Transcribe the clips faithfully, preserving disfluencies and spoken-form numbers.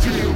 Feel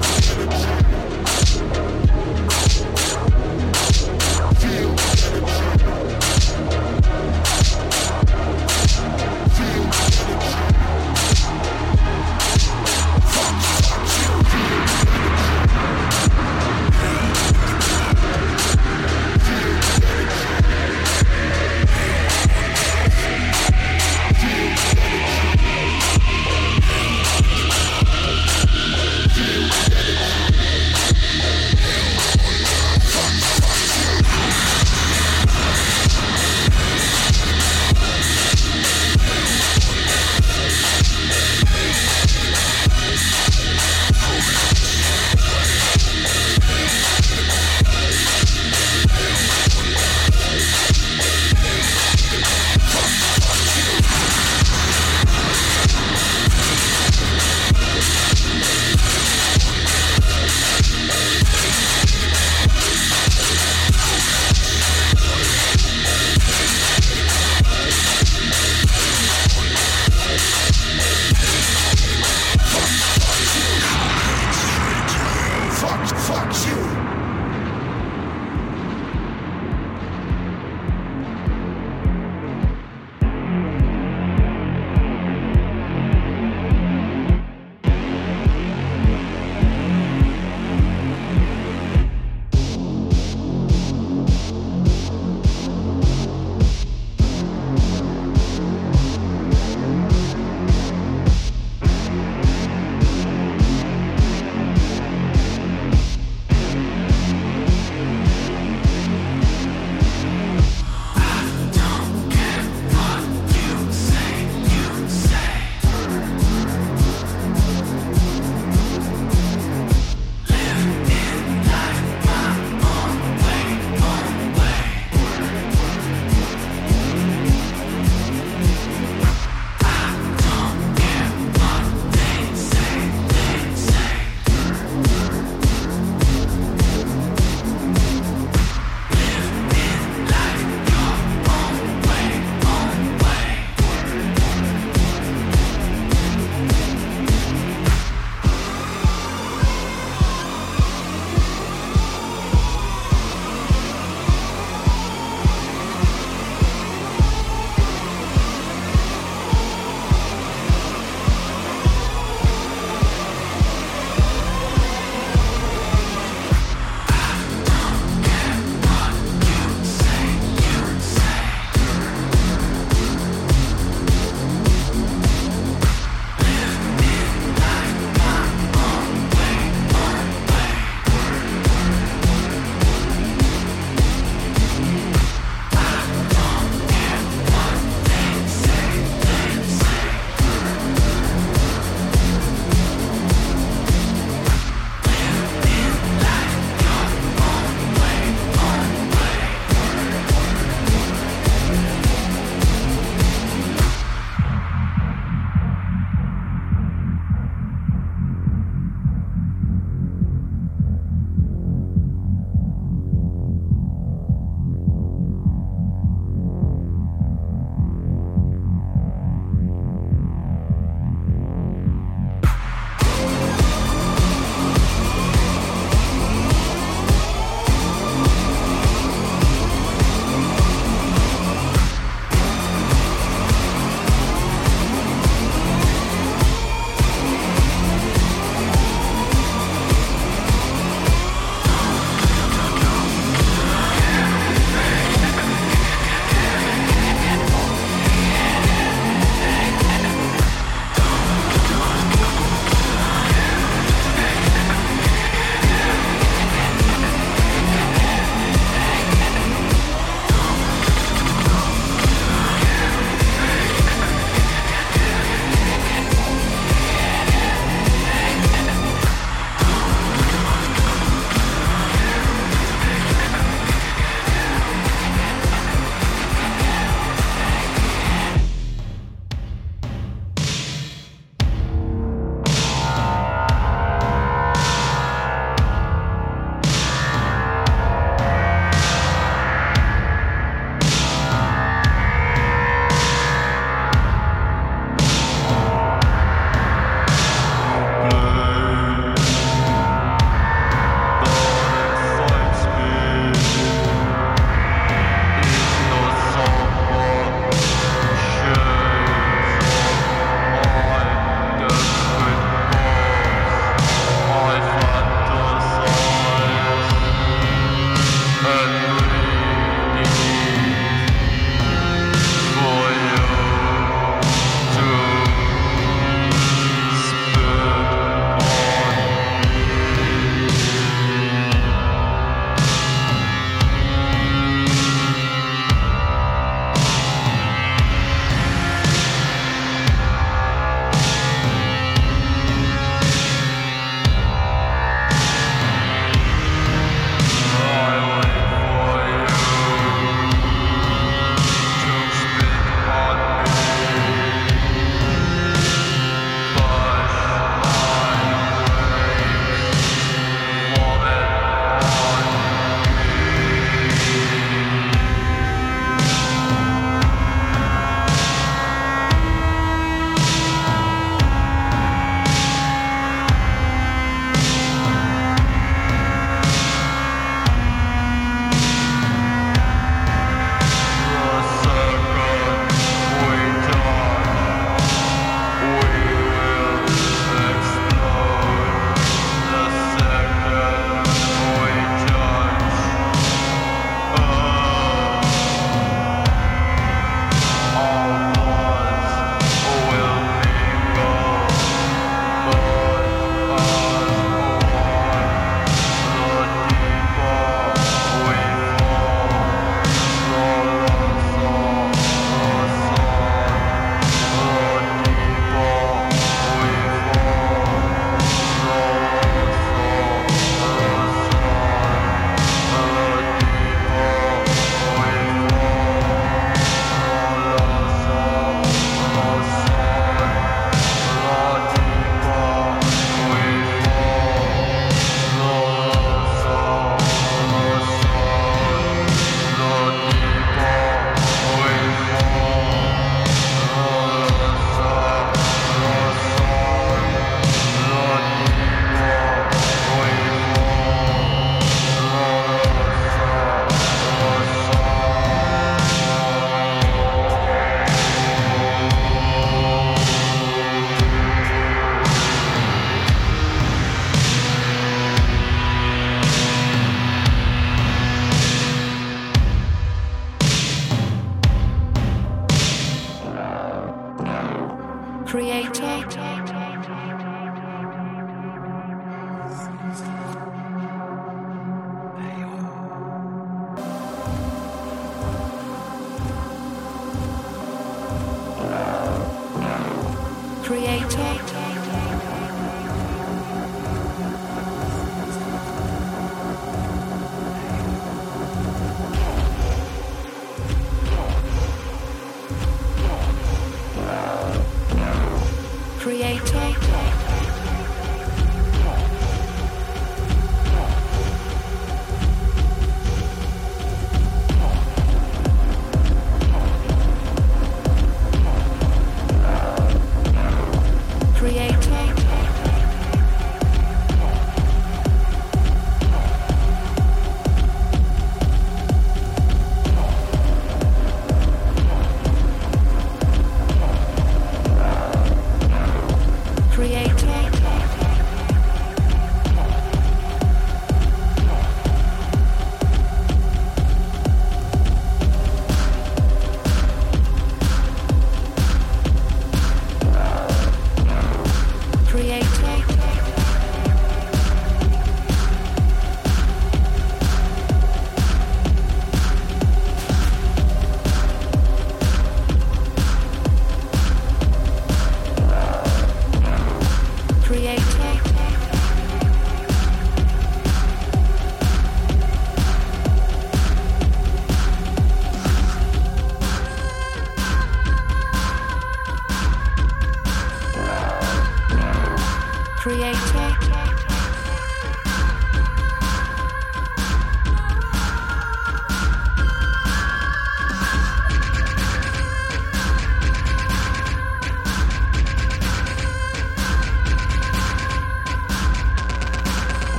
creator. Creator.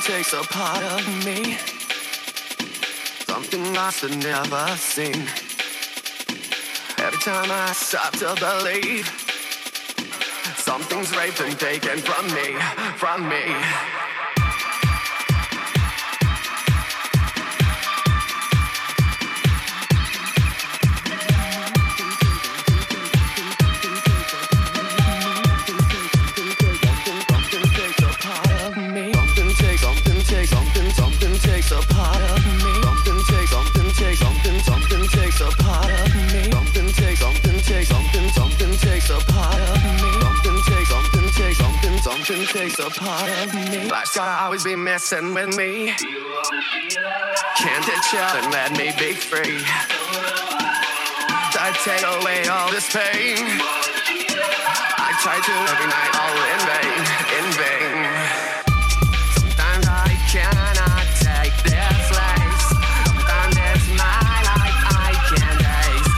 takes a part of me, something I should never seen. Every time I stop to believe, something's raped and taken from me, from me. Takes a part of me. Life's gotta always be messing with me. Can't ditch out and let me be free. I take away all this pain. I try to every night, all in vain, in vain. Sometimes I cannot take this life. Sometimes it's my life I can't taste.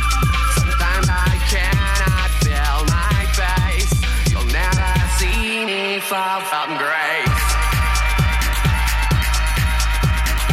Sometimes I cannot feel my face. You'll never see me fall from grace. Something takes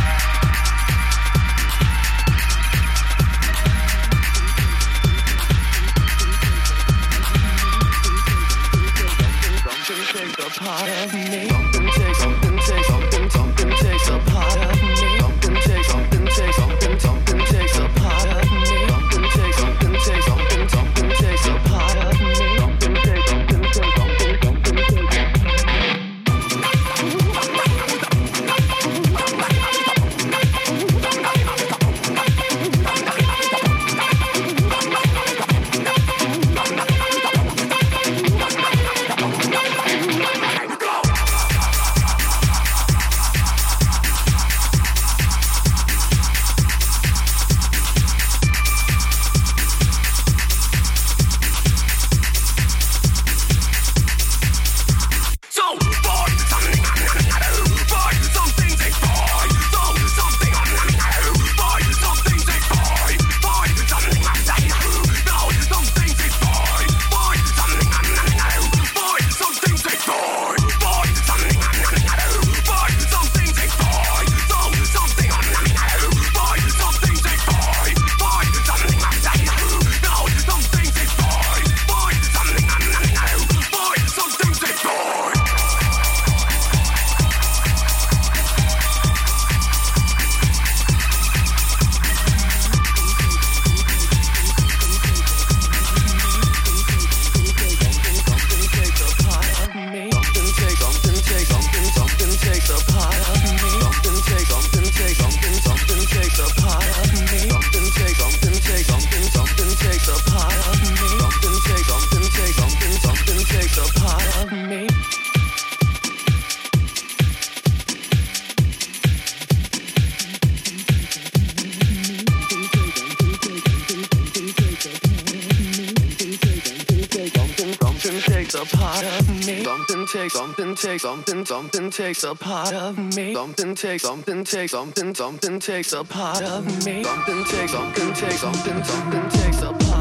a part of me. Something takes, something takes, something, something takes a part of me. Something takes, something takes, something, something takes a part of me. Something takes, something takes, something, something takes a part of me. Something takes, something takes, something, something takes. Something, something takes a part of me. Something takes, something takes, something, something takes a part of me. Something takes, something takes, something, something takes a part of me.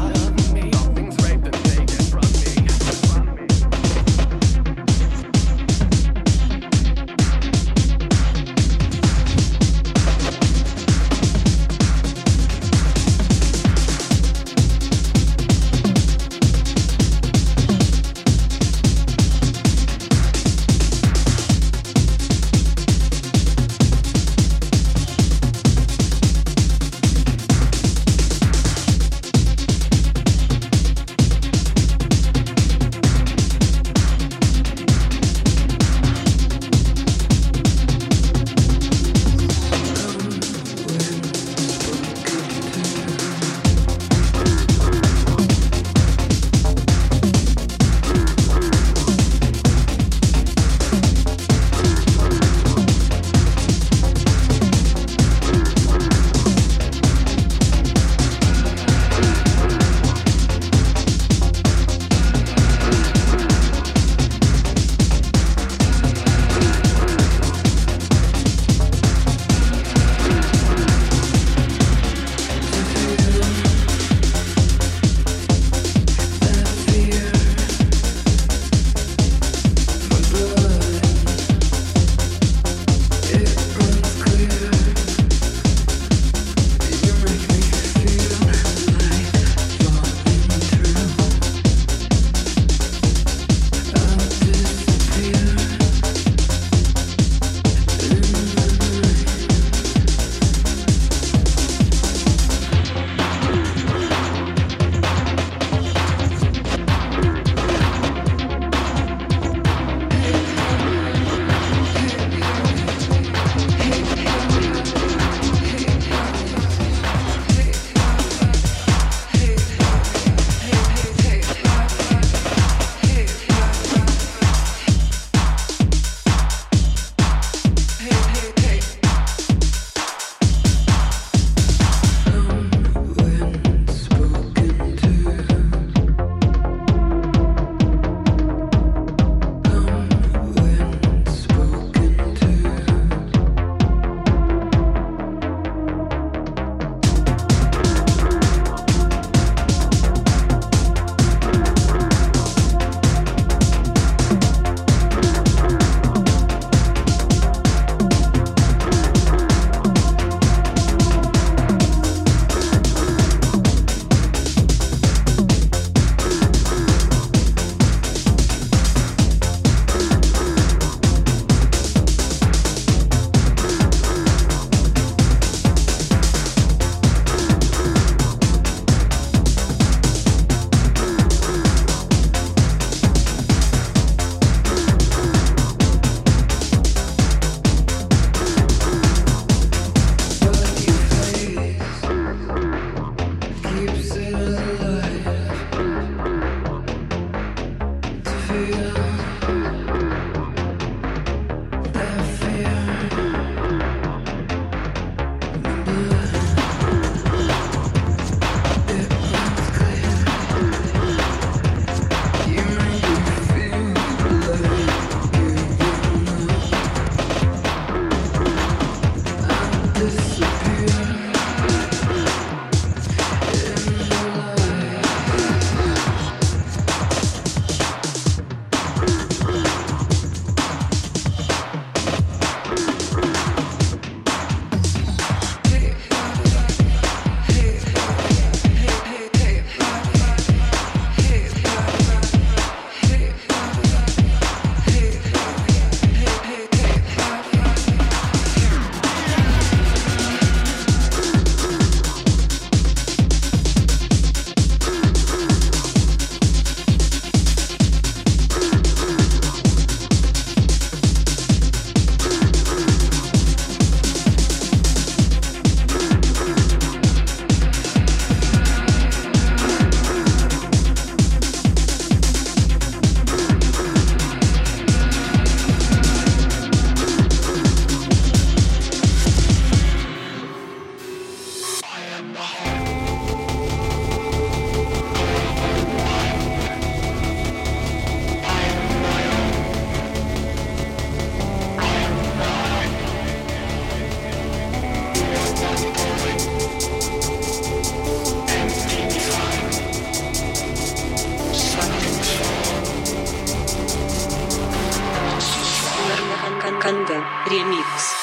Ханга ремикс.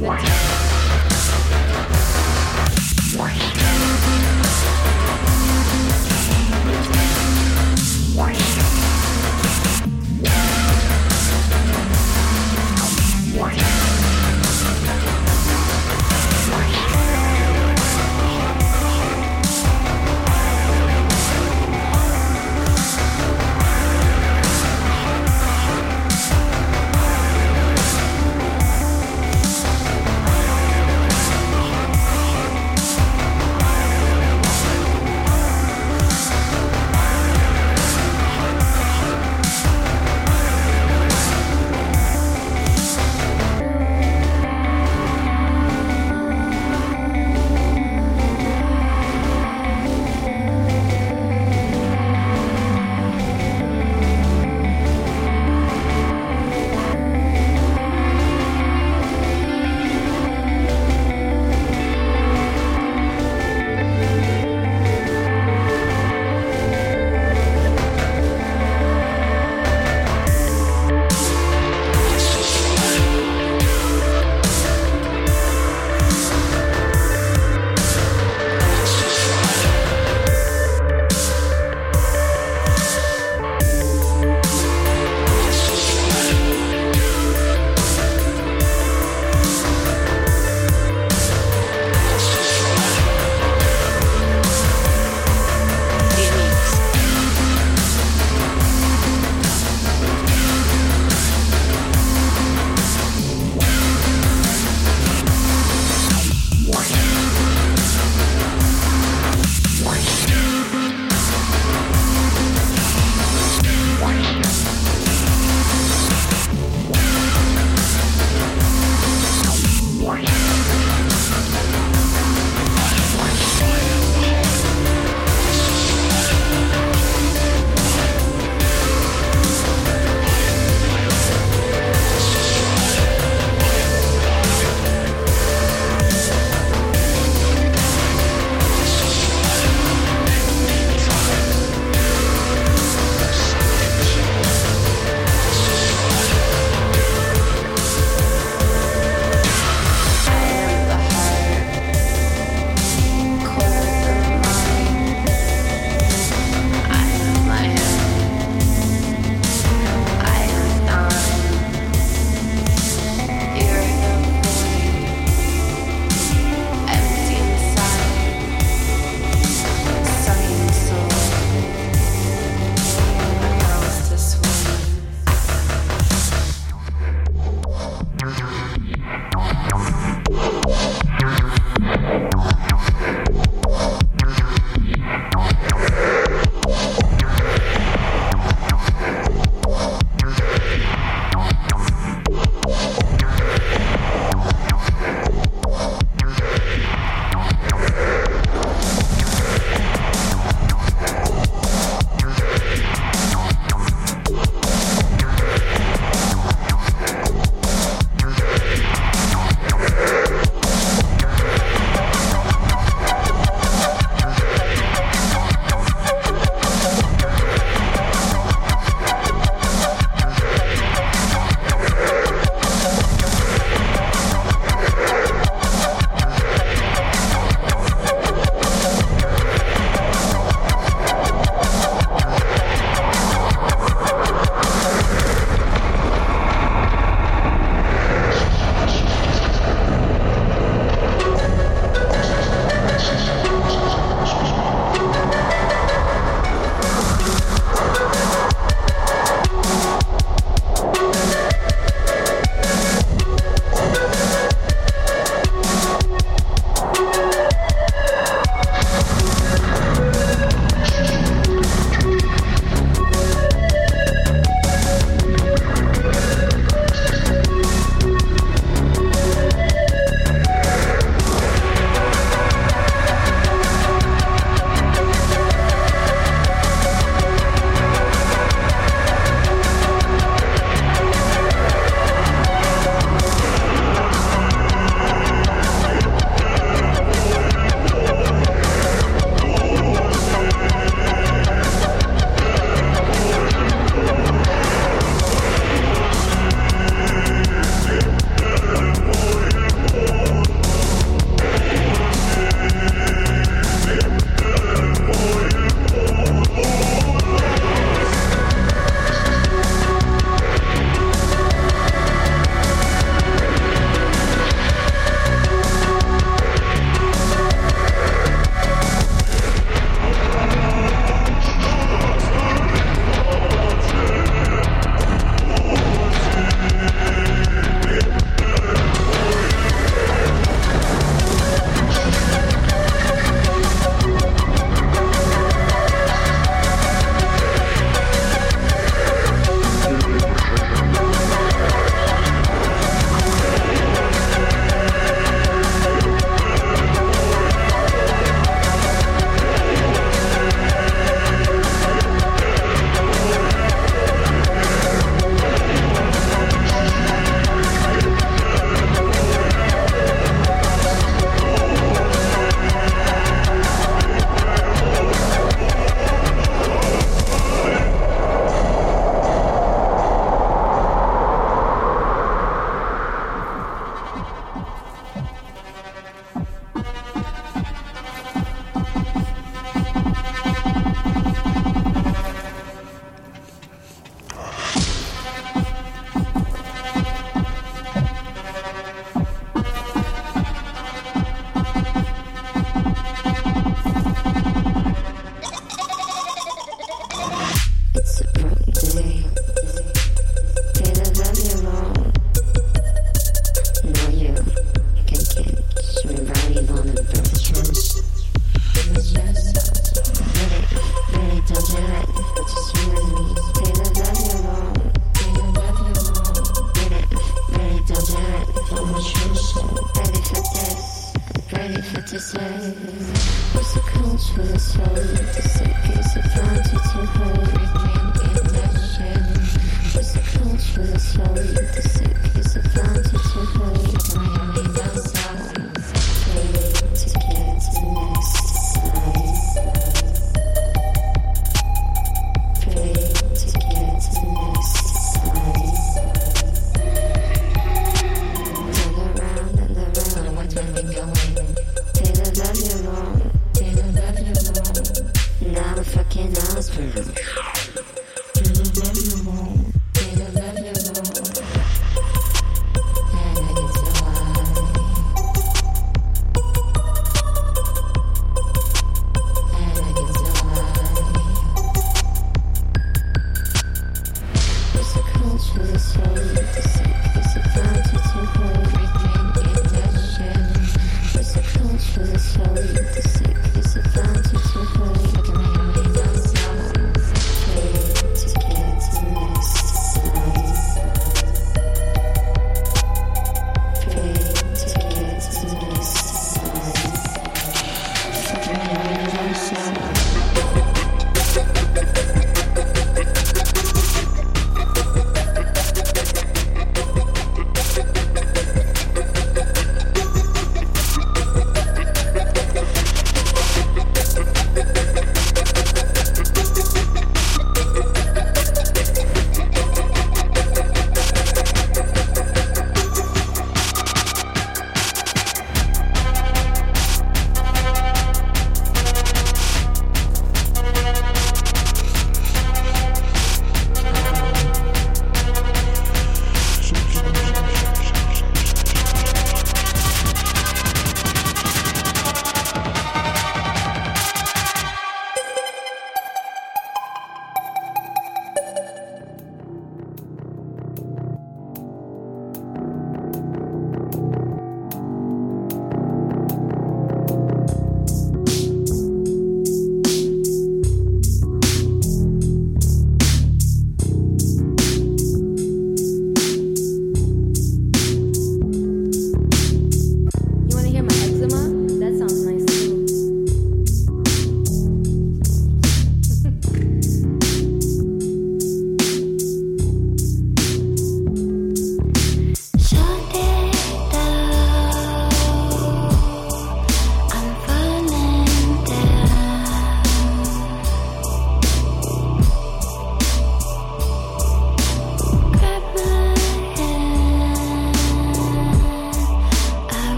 What?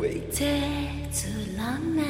Waited too long now.